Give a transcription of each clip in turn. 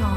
họ.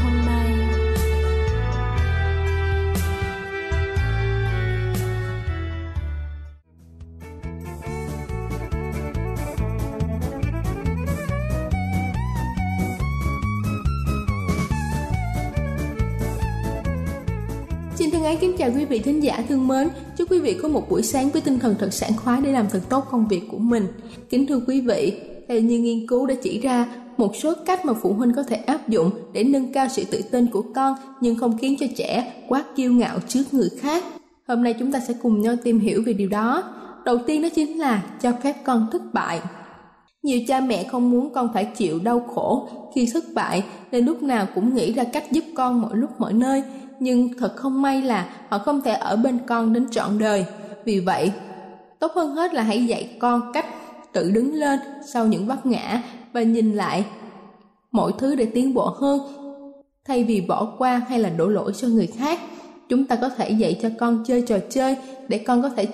hôm nay. Kính chào quý vị thính giả thương mến, chúc quý vị có một buổi sáng với tinh thần thật sảng khoái để làm thật tốt công việc của mình. Kính thưa quý vị, theo như nghiên cứu đã chỉ ra một số cách mà phụ huynh có thể áp dụng để nâng cao sự tự tin của con nhưng không khiến cho trẻ quá kiêu ngạo trước người khác. Hôm nay chúng ta sẽ cùng nhau tìm hiểu về điều đó. Đầu tiên đó chính là cho phép con thất bại. Nhiều cha mẹ không muốn con phải chịu đau khổ khi thất bại nên lúc nào cũng nghĩ ra cách giúp con mọi lúc mọi nơi. Nhưng thật không may là họ không thể ở bên con đến trọn đời. Vì vậy, tốt hơn hết là hãy dạy con cách tự đứng lên sau những vấp ngã và nhìn lại mọi thứ để tiến bộ hơn, thay vì bỏ qua hay là đổ lỗi cho người khác. Chúng ta có thể dạy cho con chơi trò chơi để con có thể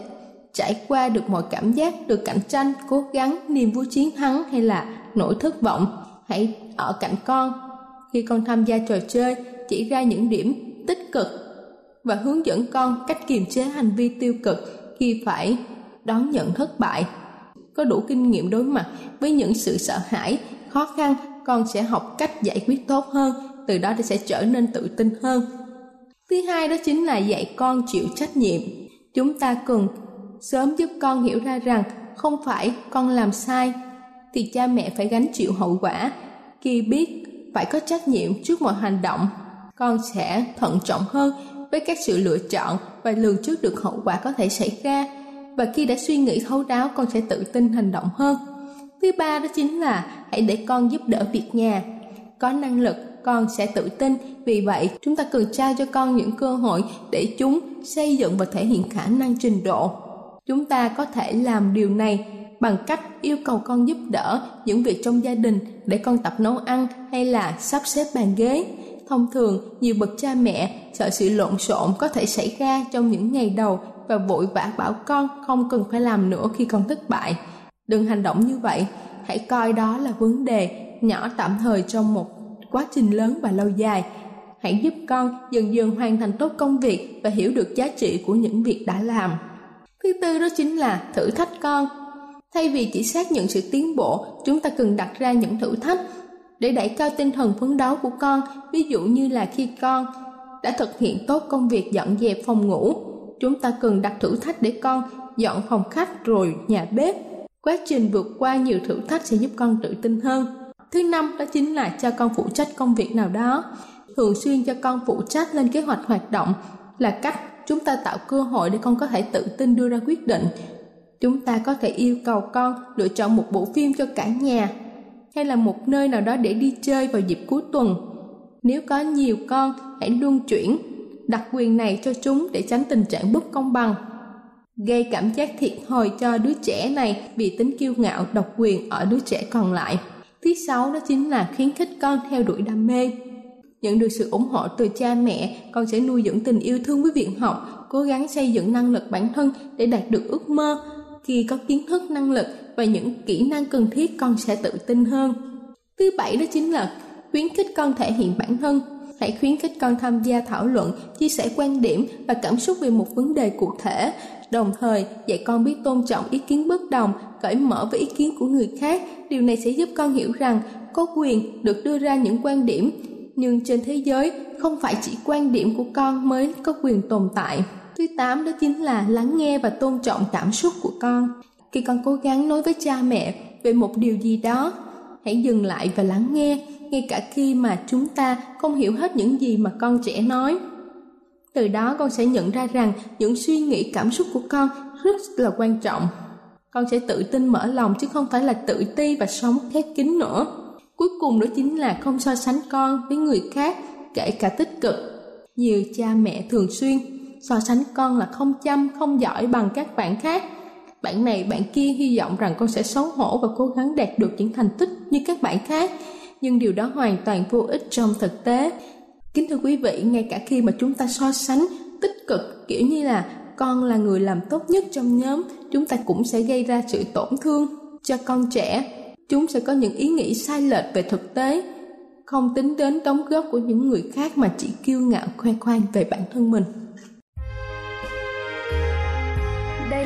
trải qua được mọi cảm giác, được cạnh tranh, cố gắng, niềm vui chiến thắng hay là nỗi thất vọng. Hãy ở cạnh con khi con tham gia trò chơi, chỉ ra những điểm tích cực và hướng dẫn con cách kiềm chế hành vi tiêu cực khi phải đón nhận thất bại. Có đủ kinh nghiệm đối mặt với những sự sợ hãi, khó khăn, con sẽ học cách giải quyết tốt hơn, từ đó thì sẽ trở nên tự tin hơn. Thứ hai đó chính là dạy con chịu trách nhiệm. Chúng ta cần sớm giúp con hiểu ra rằng không phải con làm sai thì cha mẹ phải gánh chịu hậu quả. Khi biết phải có trách nhiệm trước mọi hành động, con sẽ thận trọng hơn với các sự lựa chọn và lường trước được hậu quả có thể xảy ra. Và khi đã suy nghĩ thấu đáo, con sẽ tự tin hành động hơn. Thứ ba đó chính là hãy để con giúp đỡ việc nhà. Có năng lực, con sẽ tự tin. Vì vậy, chúng ta cần trao cho con những cơ hội để chúng xây dựng và thể hiện khả năng trình độ. Chúng ta có thể làm điều này bằng cách yêu cầu con giúp đỡ những việc trong gia đình, để con tập nấu ăn hay là sắp xếp bàn ghế. Thông thường, nhiều bậc cha mẹ sợ sự lộn xộn có thể xảy ra trong những ngày đầu và vội vã bảo con không cần phải làm nữa khi con thất bại. Đừng hành động như vậy, hãy coi đó là vấn đề nhỏ tạm thời trong một quá trình lớn và lâu dài. Hãy giúp con dần dần hoàn thành tốt công việc và hiểu được giá trị của những việc đã làm. Thứ tư đó chính là thử thách con. Thay vì chỉ xác nhận sự tiến bộ, chúng ta cần đặt ra những thử thách để đẩy cao tinh thần phấn đấu của con. Ví dụ như là khi con đã thực hiện tốt công việc dọn dẹp phòng ngủ, chúng ta cần đặt thử thách để con dọn phòng khách rồi nhà bếp. Quá trình vượt qua nhiều thử thách sẽ giúp con tự tin hơn. Thứ năm đó chính là cho con phụ trách công việc nào đó. Thường xuyên cho con phụ trách lên kế hoạch hoạt động là cách chúng ta tạo cơ hội để con có thể tự tin đưa ra quyết định. Chúng ta có thể yêu cầu con lựa chọn một bộ phim cho cả nhà hay là một nơi nào đó để đi chơi vào dịp cuối tuần. Nếu có nhiều con, hãy luân chuyển, đặt quyền này cho chúng để tránh tình trạng bất công bằng, gây cảm giác thiệt thòi cho đứa trẻ này vì tính kiêu ngạo, độc quyền ở đứa trẻ còn lại. Thứ sáu đó chính là khuyến khích con theo đuổi đam mê. Nhận được sự ủng hộ từ cha mẹ, con sẽ nuôi dưỡng tình yêu thương với việc học, cố gắng xây dựng năng lực bản thân để đạt được ước mơ. Khi có kiến thức, năng lực và những kỹ năng cần thiết, con sẽ tự tin hơn. Thứ bảy đó chính là khuyến khích con thể hiện bản thân. Hãy khuyến khích con tham gia thảo luận, chia sẻ quan điểm và cảm xúc về một vấn đề cụ thể. Đồng thời, dạy con biết tôn trọng ý kiến bất đồng, cởi mở với ý kiến của người khác. Điều này sẽ giúp con hiểu rằng có quyền được đưa ra những quan điểm. Nhưng trên thế giới, không phải chỉ quan điểm của con mới có quyền tồn tại. Thứ 8 đó chính là lắng nghe và tôn trọng cảm xúc của con. Khi con cố gắng nói với cha mẹ về một điều gì đó, hãy dừng lại và lắng nghe, ngay cả khi mà chúng ta không hiểu hết những gì mà con trẻ nói. Từ đó con sẽ nhận ra rằng những suy nghĩ, cảm xúc của con rất là quan trọng. Con sẽ tự tin mở lòng chứ không phải là tự ti và sống khép kín nữa. Cuối cùng đó chính là không so sánh con với người khác, kể cả tích cực. Nhiều cha mẹ thường xuyên so sánh con là không chăm, không giỏi bằng các bạn khác. Bạn này, bạn kia hy vọng rằng con sẽ xấu hổ và cố gắng đạt được những thành tích như các bạn khác. Nhưng điều đó hoàn toàn vô ích trong thực tế. Kính thưa quý vị, ngay cả khi mà chúng ta so sánh tích cực, kiểu như là con là người làm tốt nhất trong nhóm, chúng ta cũng sẽ gây ra sự tổn thương cho con trẻ. Chúng sẽ có những ý nghĩ sai lệch về thực tế, không tính đến đóng góp của những người khác mà chỉ kiêu ngạo khoe khoang về bản thân mình. Đây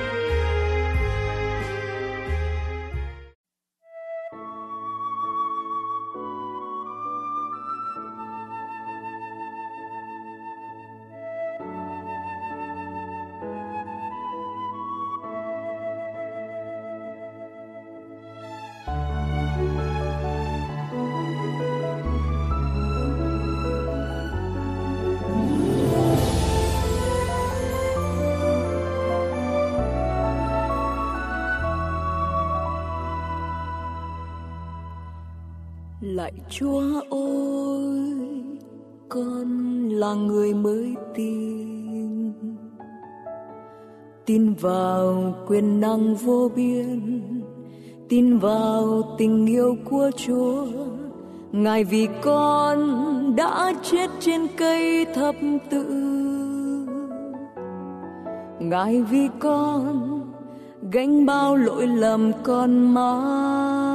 Lạy Chúa ơi, con là người mới tin, tin vào quyền năng vô biên, tin vào tình yêu của Chúa. Ngài vì con đã chết trên cây thập tự, Ngài vì con gánh bao lỗi lầm con mang.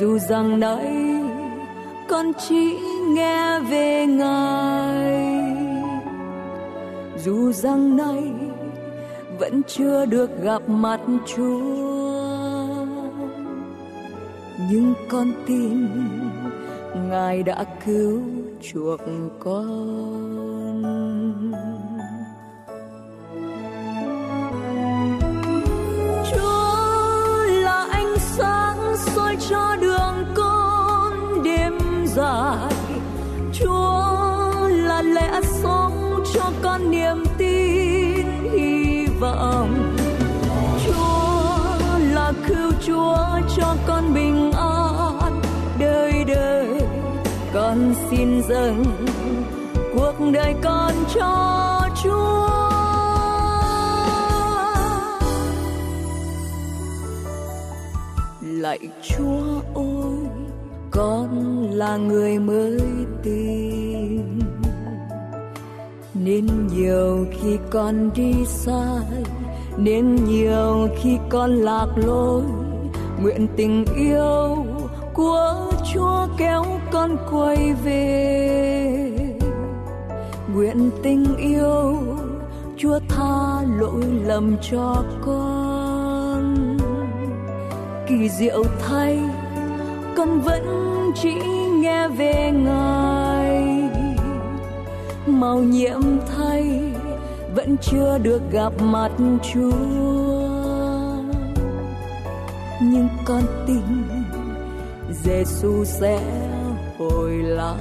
Dù rằng nãy con chỉ nghe về Ngài, dù rằng nay vẫn chưa được gặp mặt Chúa, nhưng con tin Ngài đã cứu chuộc con. Chúa là ánh sáng soi cho đường con đêm dài, Chúa là lẽ sống cho con niềm tin hy vọng, Chúa là cứu Chúa cho con bình an đời đời. Con xin dâng cuộc đời con cho Chúa. Lạy Chúa ơi, con là người mới tin, nên nhiều khi con đi sai, nên nhiều khi con lạc lối, nguyện tình yêu của Chúa kéo con quay về, nguyện tình yêu Chúa tha lỗi lầm cho con. Kỳ diệu thay, con vẫn chỉ nghe về Ngài, màu nhiệm thay vẫn chưa được gặp mặt Chúa, nhưng con tin Giê-xu sẽ hồi lại.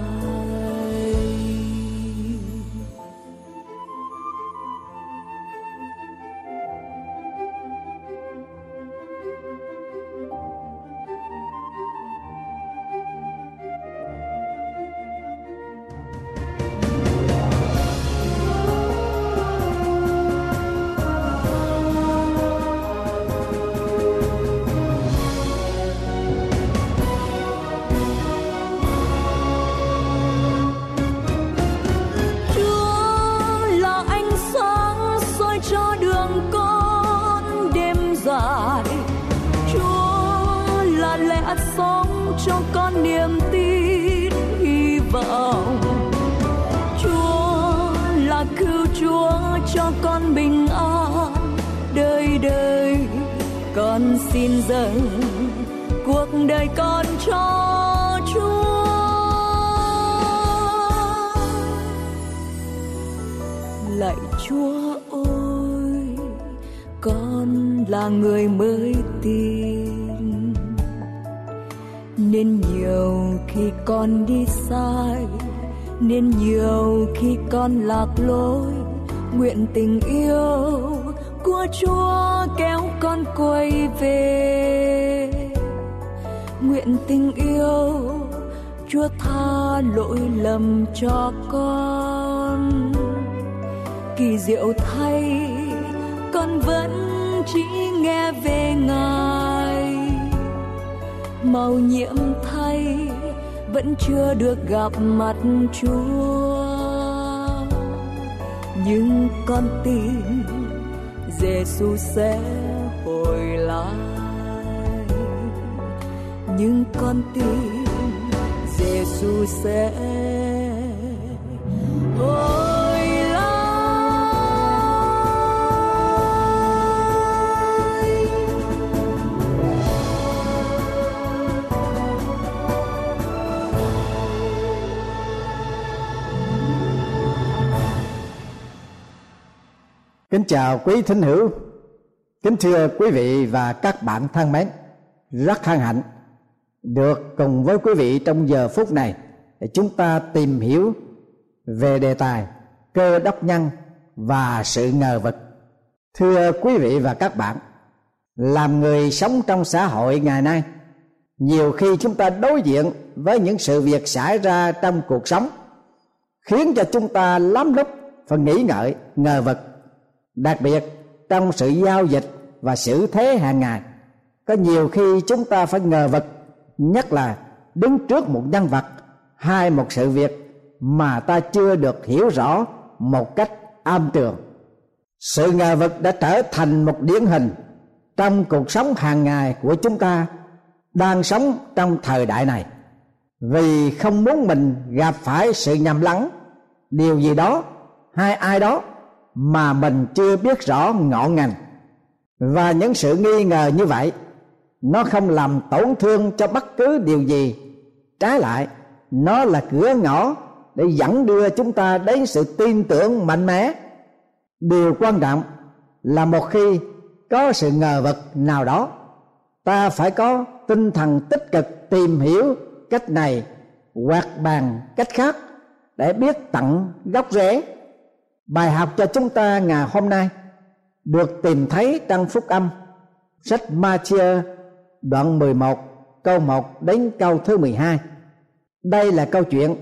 Con xin dâng cuộc đời con cho Chúa. Lạy Chúa ơi, con là người mới tin, nên nhiều khi con đi sai, nên nhiều khi con lạc lối. Nguyện tình yêu của Chúa kéo con quay về, nguyện tình yêu Chúa tha lỗi lầm cho con. Kỳ diệu thay, con vẫn chỉ nghe về Ngài, mầu nhiệm thay vẫn chưa được gặp mặt Chúa, nhưng con tin Giê-xu sẽ hồi lại, nhưng con tin Giê-xu sẽ hồi lại. Kính chào quý thính hữu, kính thưa quý vị và các bạn thân mến, rất hân hạnh được cùng với quý vị trong giờ phút này để chúng ta tìm hiểu về đề tài cơ đốc nhân và sự ngờ vực. Thưa quý vị và các bạn, làm người sống trong xã hội ngày nay, nhiều khi chúng ta đối diện với những sự việc xảy ra trong cuộc sống khiến cho chúng ta lắm lúc phải nghĩ ngợi, ngờ vực, đặc biệt trong sự giao dịch và xử thế hàng ngày. Có nhiều khi chúng ta phải ngờ vực, nhất là đứng trước một nhân vật hay một sự việc mà ta chưa được hiểu rõ một cách am tường. Sự ngờ vực đã trở thành một điển hình trong cuộc sống hàng ngày của chúng ta đang sống trong thời đại này, vì không muốn mình gặp phải sự nhầm lẫn, điều gì đó hay ai đó mà mình chưa biết rõ ngọn ngành. Và những sự nghi ngờ như vậy, nó không làm tổn thương cho bất cứ điều gì, trái lại nó là cửa ngõ để dẫn đưa chúng ta đến sự tin tưởng mạnh mẽ. Điều quan trọng là một khi có sự ngờ vực nào đó, ta phải có tinh thần tích cực tìm hiểu cách này hoặc bàn cách khác để biết tận gốc rễ. Bài học cho chúng ta ngày hôm nay được tìm thấy trong Phúc Âm, sách Ma-thi-ơ đoạn 11 câu 1 đến câu thứ 12. Đây là câu chuyện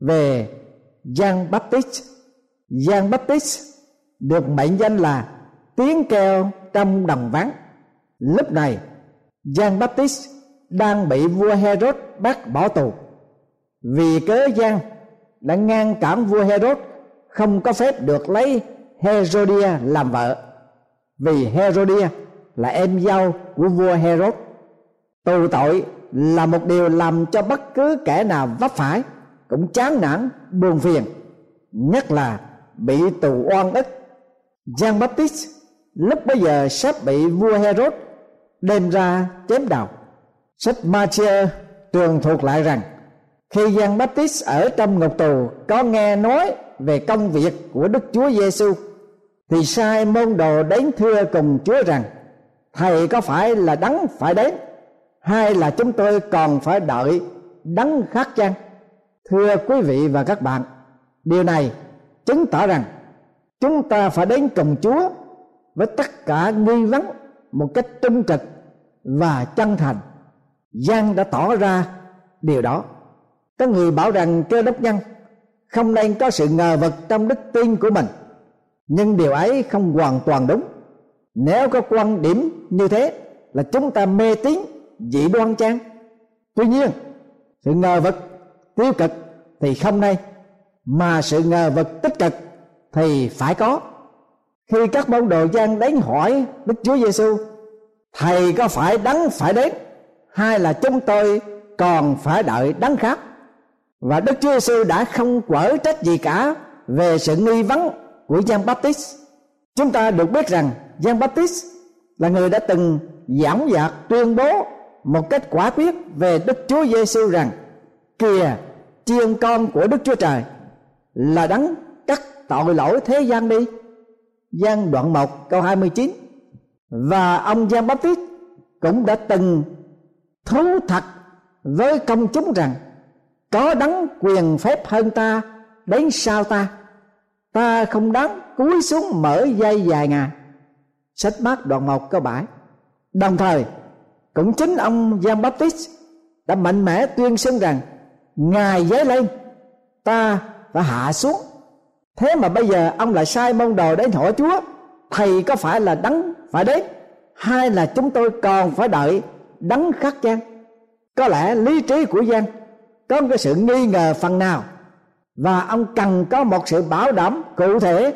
về Giăng Báp-tít. Giăng Báp-tít được mệnh danh là tiếng kêu trong đồng vắng. Lúc này Giăng Báp-tít đang bị vua Hê-rốt bắt bỏ tù, vì cớ Giăng đã ngăn cản vua Hê-rốt không có phép được lấy Hê-rô-đia làm vợ, vì Hê-rô-đia là em dâu của vua Hê-rốt. Tù tội là một điều làm cho bất cứ kẻ nào vấp phải cũng chán nản, buồn phiền, nhất là bị tù oan ức. Giăng Báp-tít lúc bấy giờ sắp bị vua Hê-rốt đem ra chém đầu. Sách Ma-thi-ơ tường thuật lại rằng khi Giăng Báp-tít ở trong ngục tù có nghe nói về công việc của Đức Chúa Giê-xu thì sai môn đồ đến thưa cùng Chúa rằng: Thầy có phải là Đấng phải đến, hay là chúng tôi còn phải đợi Đấng khác chăng? Thưa quý vị và các bạn, điều này chứng tỏ rằng chúng ta phải đến cùng Chúa với tất cả nghi vấn một cách trung thực và chân thành. Giăng đã tỏ ra điều đó. Có người bảo rằng Cơ Đốc nhân không nên có sự ngờ vực trong đức tin của mình, nhưng điều ấy không hoàn toàn đúng. Nếu có quan điểm như thế là chúng ta mê tín dị đoan chăng? Tuy nhiên, sự ngờ vực tiêu cực thì không nên, mà sự ngờ vực tích cực thì phải có. Khi các môn đồ Giăng đến hỏi Đức Chúa Giêsu: Thầy có phải Đấng phải đến, hay là chúng tôi còn phải đợi Đấng khác? Và Đức Chúa Giêsu đã không quở trách gì cả về sự nghi vấn của Giăng Báp-tít. Chúng ta được biết rằng Giăng Báp-tít là người đã từng giảng dạc tuyên bố một cách quả quyết về Đức Chúa Giêsu rằng: Kìa, chiên con của Đức Chúa Trời, là Đấng cắt tội lỗi thế gian đi. Giăng đoạn 1 câu 29. Và ông Giăng Báp-tít cũng đã từng thú thật với công chúng rằng: Có Đấng quyền phép hơn ta đến sau ta, ta không đáng cúi xuống mở dây dài ngà. Sách Mác đoạn 1 câu 7. Đồng thời, cũng chính ông Giăng Báp-tít đã mạnh mẽ tuyên xưng rằng: Ngài giấy lên, ta phải hạ xuống. Thế mà bây giờ ông lại sai môn đồ đến hỏi Chúa: Thầy có phải là Đấng phải đến, hay là chúng tôi còn phải đợi Đấng khác chăng? Có lẽ lý trí của Giăng có cái sự nghi ngờ phần nào, và ông cần có một sự bảo đảm cụ thể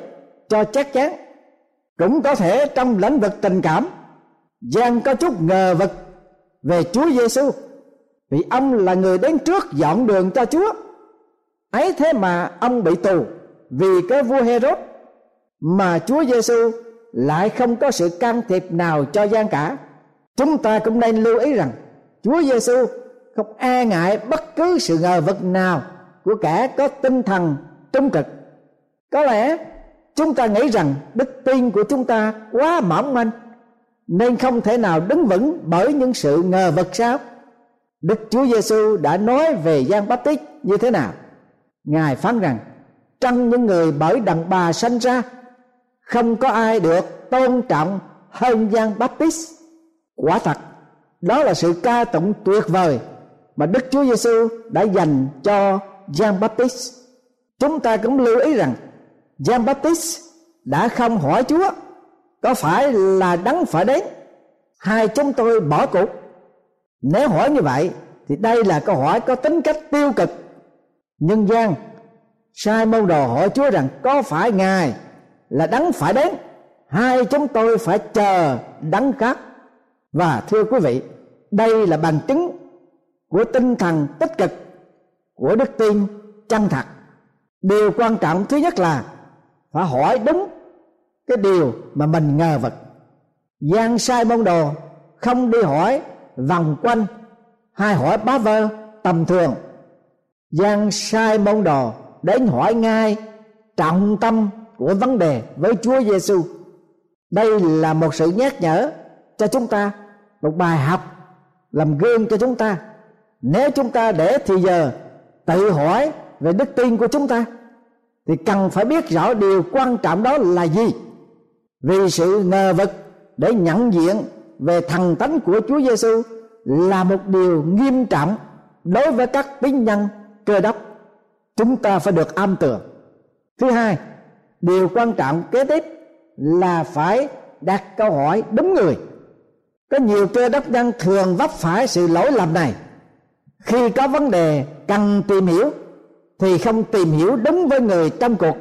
cho chắc chắn. Cũng có thể trong lĩnh vực tình cảm, Giăng có chút ngờ vực về Chúa Giêsu, vì ông là người đến trước dọn đường cho Chúa. Ấy thế mà ông bị tù vì cái vua Hê-rốt, mà Chúa Giêsu lại không có sự can thiệp nào cho Giăng cả. Chúng ta cũng nên lưu ý rằng Chúa Giêsu không e ngại bất cứ sự ngờ vực nào của kẻ có tinh thần trung thực. Có lẽ chúng ta nghĩ rằng đức tin của chúng ta quá mỏng manh nên không thể nào đứng vững bởi những sự ngờ vực sao? Đức Chúa Giêsu đã nói về Giăng Báp-tít như thế nào? Ngài phán rằng: Trong những người bởi đàn bà sanh ra, không có ai được tôn trọng hơn Giăng Báp-tít. Quả thật, đó là sự ca tụng tuyệt vời mà Đức Chúa Giêsu đã dành cho Giăng Báp-tít. Chúng ta cũng lưu ý rằng Giăng Báp-tít đã không hỏi Chúa: Có phải là Đấng phải đến, hay chúng tôi bỏ cuộc? Nếu hỏi như vậy thì đây là câu hỏi có tính cách tiêu cực. Nhưng Giăng sai môn đồ hỏi Chúa rằng: Có phải Ngài là Đấng phải đến, hay chúng tôi phải chờ Đấng khác? Và thưa quý vị, đây là bằng chứng của tinh thần tích cực của đức tin chân thật. Điều quan trọng thứ nhất là phải hỏi đúng cái điều mà mình ngờ vực. Giăng sai môn đồ không đi hỏi vòng quanh hay hỏi bá vơ tầm thường. Giăng sai môn đồ đến hỏi ngay trọng tâm của vấn đề với Chúa Giêsu. Đây là một sự nhắc nhở cho chúng ta, một bài học làm gương cho chúng ta. Nếu chúng ta để thì giờ tự hỏi về đức tin của chúng ta thì cần phải biết rõ điều quan trọng đó là gì. Vì sự ngờ vực để nhận diện về thần tánh của Chúa Giêsu là một điều nghiêm trọng đối với các tín nhân Cơ Đốc. Chúng ta phải được am tường. Thứ hai, điều quan trọng kế tiếp là phải đặt câu hỏi đúng người. Có nhiều Cơ Đốc nhân thường vấp phải sự lỗi lầm này. Khi có vấn đề cần tìm hiểu thì không tìm hiểu đúng với người trong cuộc,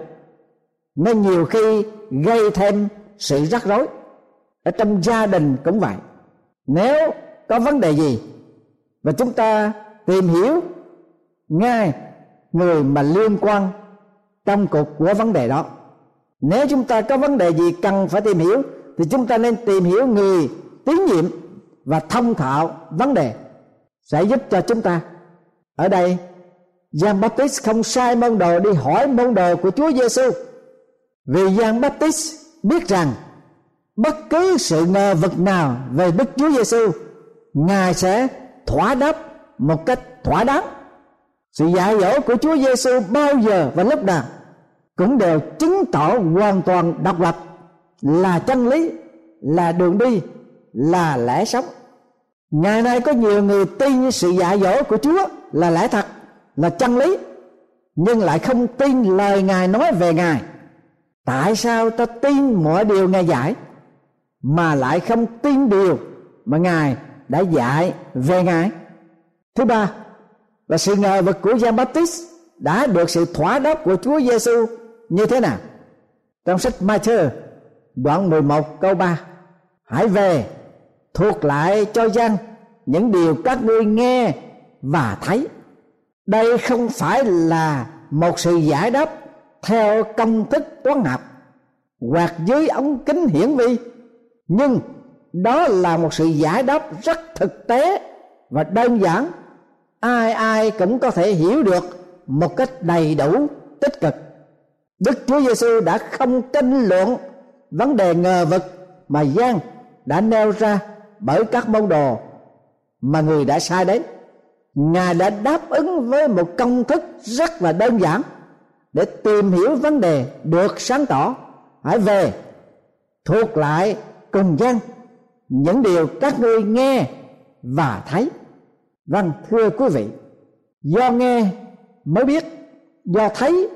nên nhiều khi gây thêm sự rắc rối. Ở trong gia đình cũng vậy. Nếu có vấn đề gì và chúng ta tìm hiểu ngay người mà liên quan trong cuộc của vấn đề đó. Nếu chúng ta có vấn đề gì cần phải tìm hiểu thì chúng ta nên tìm hiểu người tín nhiệm và thông thạo vấn đề, sẽ giúp cho chúng ta Ở đây Giăng Báp-tít không sai môn đồ đi hỏi môn đồ của Chúa Giêsu, vì Giăng Báp-tít biết rằng bất cứ sự ngờ vực nào về Đức Chúa Giêsu, Ngài sẽ thỏa đáp một cách thỏa đáng. Sự dạy dỗ của Chúa Giêsu bao giờ và lúc nào cũng đều chứng tỏ hoàn toàn độc lập, là chân lý, là đường đi, là lẽ sống. Ngày nay có nhiều người tin sự dạy dỗ của Chúa là lẽ thật, là chân lý, nhưng lại không tin lời Ngài nói về Ngài. Tại sao ta tin mọi điều Ngài dạy mà lại không tin điều mà Ngài đã dạy về Ngài? Thứ ba là sự ngờ vực của Giăng Báp-tít đã được sự thỏa đáp của Chúa Giêsu như thế nào? Trong sách Ma-thi-ơ đoạn 11 câu 3: Hãy về thuộc lại cho Giăng những điều các ngươi nghe và thấy. Đây không phải là một sự giải đáp theo công thức toán học hoặc dưới ống kính hiển vi, nhưng đó là một sự giải đáp rất thực tế và đơn giản, ai cũng có thể hiểu được một cách đầy đủ, tích cực. Đức Chúa Giêsu đã không tranh luận vấn đề ngờ vực mà Giăng đã nêu ra bởi các môn đồ mà người đã sai đến. Ngài đã đáp ứng với một công thức rất là đơn giản để tìm hiểu vấn đề được sáng tỏ. Hãy về thuộc lại cùng Giăng những điều các ngươi nghe và thấy. Vâng, thưa quý vị, do nghe mới biết, do thấy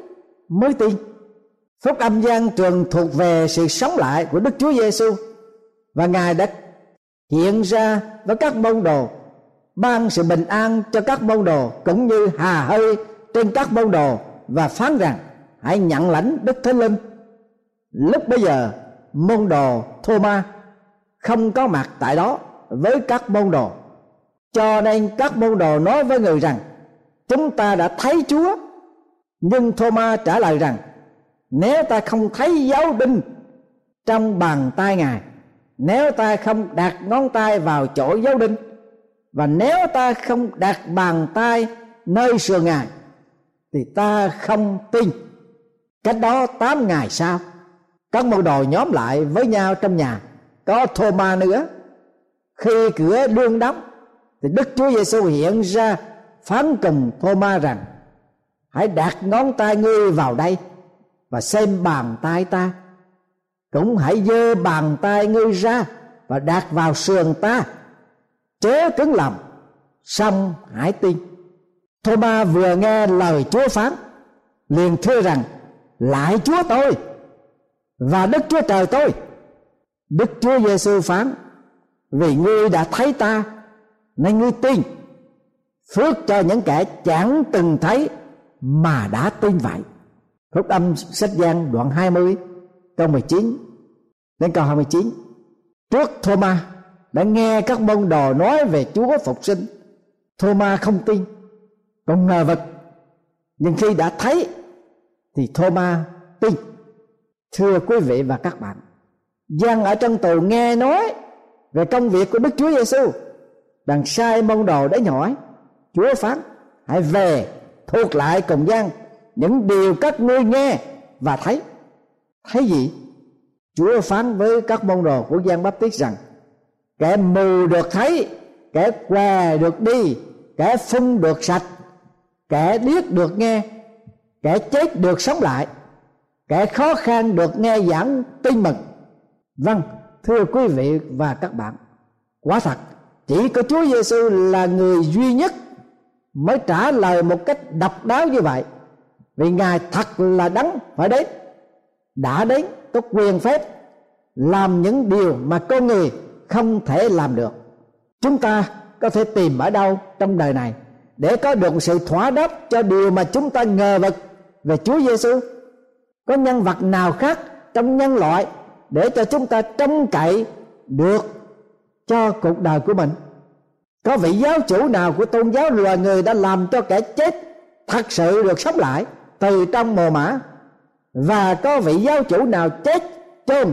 mới tin. Phúc âm Giăng Trường thuộc về sự sống lại của Đức Chúa Giêsu, và Ngài đã hiện ra với các môn đồ, ban sự bình an cho các môn đồ cũng như hà hơi trên các môn đồ, và phán rằng hãy nhận lãnh Đức Thánh Linh. Lúc bấy giờ môn đồ Thô Ma không có mặt tại đó với các môn đồ, cho nên các môn đồ nói với người rằng chúng ta đã thấy Chúa. Nhưng Thô Ma trả lời rằng nếu ta không thấy dấu đinh trong bàn tay Ngài, nếu ta không đặt ngón tay vào chỗ dấu đinh, và nếu ta không đặt bàn tay nơi sườn Ngài, thì ta không tin. Cách đó 8 ngày sau, các môn đồ nhóm lại với nhau trong nhà, có Thô Ma nữa. Khi cửa đương đóng thì Đức Chúa Giêsu hiện ra phán cùng Thô Ma rằng hãy đặt ngón tay ngươi vào đây và xem bàn tay ta, cũng hãy giơ bàn tay ngươi ra và đặt vào sườn ta, chớ cứng lòng, xong hãy tin. Thô Ma vừa nghe lời Chúa phán liền thưa rằng lại Chúa tôi và Đức Chúa Trời tôi. Đức Chúa Giêsu phán vì ngươi đã thấy ta nên ngươi tin, phước cho những kẻ chẳng từng thấy mà đã tin vậy. Phúc âm sách Giăng đoạn 20 câu 19 đến câu 29. Trước Thô Ma đã nghe các môn đồ nói về Chúa phục sinh, Thô Ma không tin, còn ngờ vực. Nhưng khi đã thấy thì Thô Ma tin. Thưa quý vị và các bạn, Giăng ở trong tù nghe nói về công việc của Đức Chúa Giêsu, đằng sai môn đồ đến hỏi. Chúa phán hãy về thuộc lại cùng Giăng những điều các ngươi nghe và thấy. Thấy gì? Chúa phán với các môn đồ của Giăng Báp-tít rằng kẻ mù được thấy, kẻ què được đi, kẻ phun được sạch, kẻ điếc được nghe, kẻ chết được sống lại, kẻ khó khăn được nghe giảng tin mừng. Vâng, thưa quý vị và các bạn, quả thật chỉ có Chúa Giêsu là người duy nhất mới trả lời một cách độc đáo như vậy, vì Ngài thật là đấng phải đến, đã đến có quyền phép làm những điều mà con người không thể làm được. Chúng ta có thể tìm ở đâu trong đời này để có được sự thỏa đáp cho điều mà chúng ta ngờ vực về Chúa Giêsu? Có nhân vật nào khác trong nhân loại để cho chúng ta trông cậy được cho cuộc đời của mình? Có vị giáo chủ nào của tôn giáo loài người đã làm cho kẻ chết thật sự được sống lại từ trong mồ mả? Và có vị giáo chủ nào chết chôn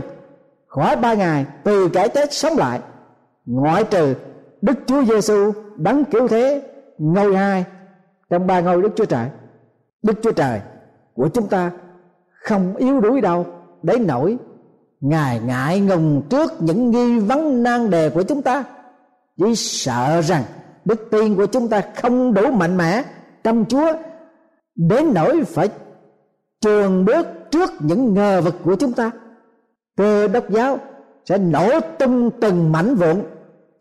khỏi 3 ngày từ kẻ chết sống lại, ngoại trừ Đức Chúa Giêsu đấng cứu thế ngôi hai trong ba ngôi Đức Chúa Trời. Đức Chúa Trời của chúng ta không yếu đuối đâu, đến nỗi Ngài ngại ngùng trước những nghi vấn nan đề của chúng ta, vì sợ rằng đức tin của chúng ta không đủ mạnh mẽ trong Chúa, đến nỗi phải chường bước trước những ngờ vực của chúng ta. Cơ đốc giáo sẽ nổ tung từng mảnh vụn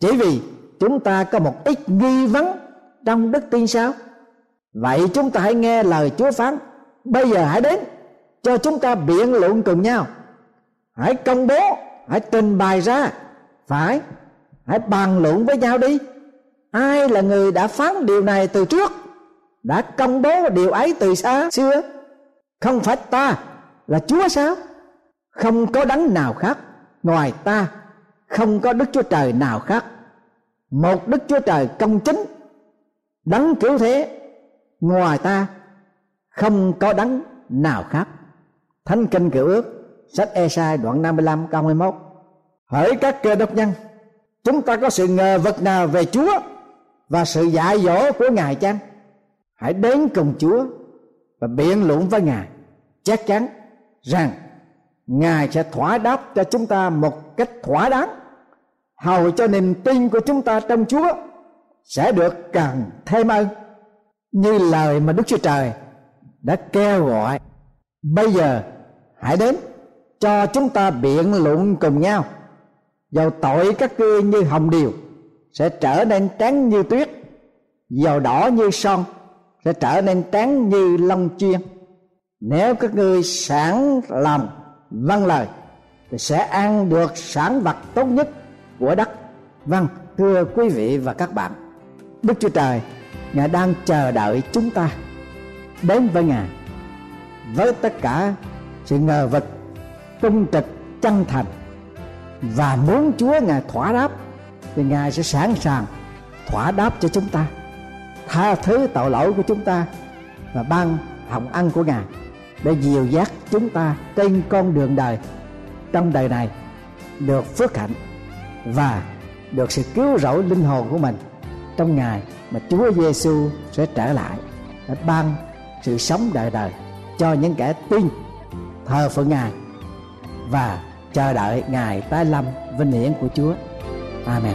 chỉ vì chúng ta có một ít nghi vấn trong đức tin sao? Vậy chúng ta hãy nghe lời Chúa phán. Bây giờ hãy đến cho chúng ta biện luận cùng nhau. Hãy công bố, hãy trình bày ra, hãy bàn luận với nhau đi. Ai là người đã phán điều này từ trước, đã công bố điều ấy từ xa xưa? Không phải ta, là Chúa sao? Không có đấng nào khác ngoài ta, không có Đức Chúa Trời nào khác. Một Đức Chúa Trời công chính, đấng cứu thế, ngoài ta không có đấng nào khác. Thánh Kinh Cựu Ước, sách Ê-sai đoạn 55 câu 21. Hỡi các Cơ đốc nhân, chúng ta có sự ngờ vực nào về Chúa và sự dạy dỗ của Ngài chăng? Hãy đến cùng Chúa và biện luận với Ngài, chắc chắn rằng Ngài sẽ thỏa đáp cho chúng ta một cách thỏa đáng, hầu cho niềm tin của chúng ta trong Chúa sẽ được càng thêm ơn, như lời mà Đức Chúa Trời đã kêu gọi. Bây giờ hãy đến cho chúng ta biện luận cùng nhau. Dầu tội các ngươi như hồng điều sẽ trở nên trắng như tuyết, dầu đỏ như son sẽ trở nên trắng như lông chiên. Nếu các ngươi sẵn lòng vâng lời thì sẽ ăn được sản vật tốt nhất của đất. Vâng, thưa quý vị và các bạn, Đức Chúa Trời Ngài đang chờ đợi chúng ta đến với Ngài với tất cả sự ngờ vực, trung trực, chân thành, và muốn Chúa Ngài thỏa đáp thì Ngài sẽ sẵn sàng thỏa đáp cho chúng ta, tha thứ tội lỗi của chúng ta và ban hồng ân của Ngài để dìu dắt chúng ta trên con đường đời, trong đời này được phước hạnh và được sự cứu rỗi linh hồn của mình trong ngày mà Chúa Giêsu sẽ trở lại để ban sự sống đời đời cho những kẻ tin, thờ phượng Ngài và chờ đợi ngày tái lâm vinh hiển của Chúa. Amen.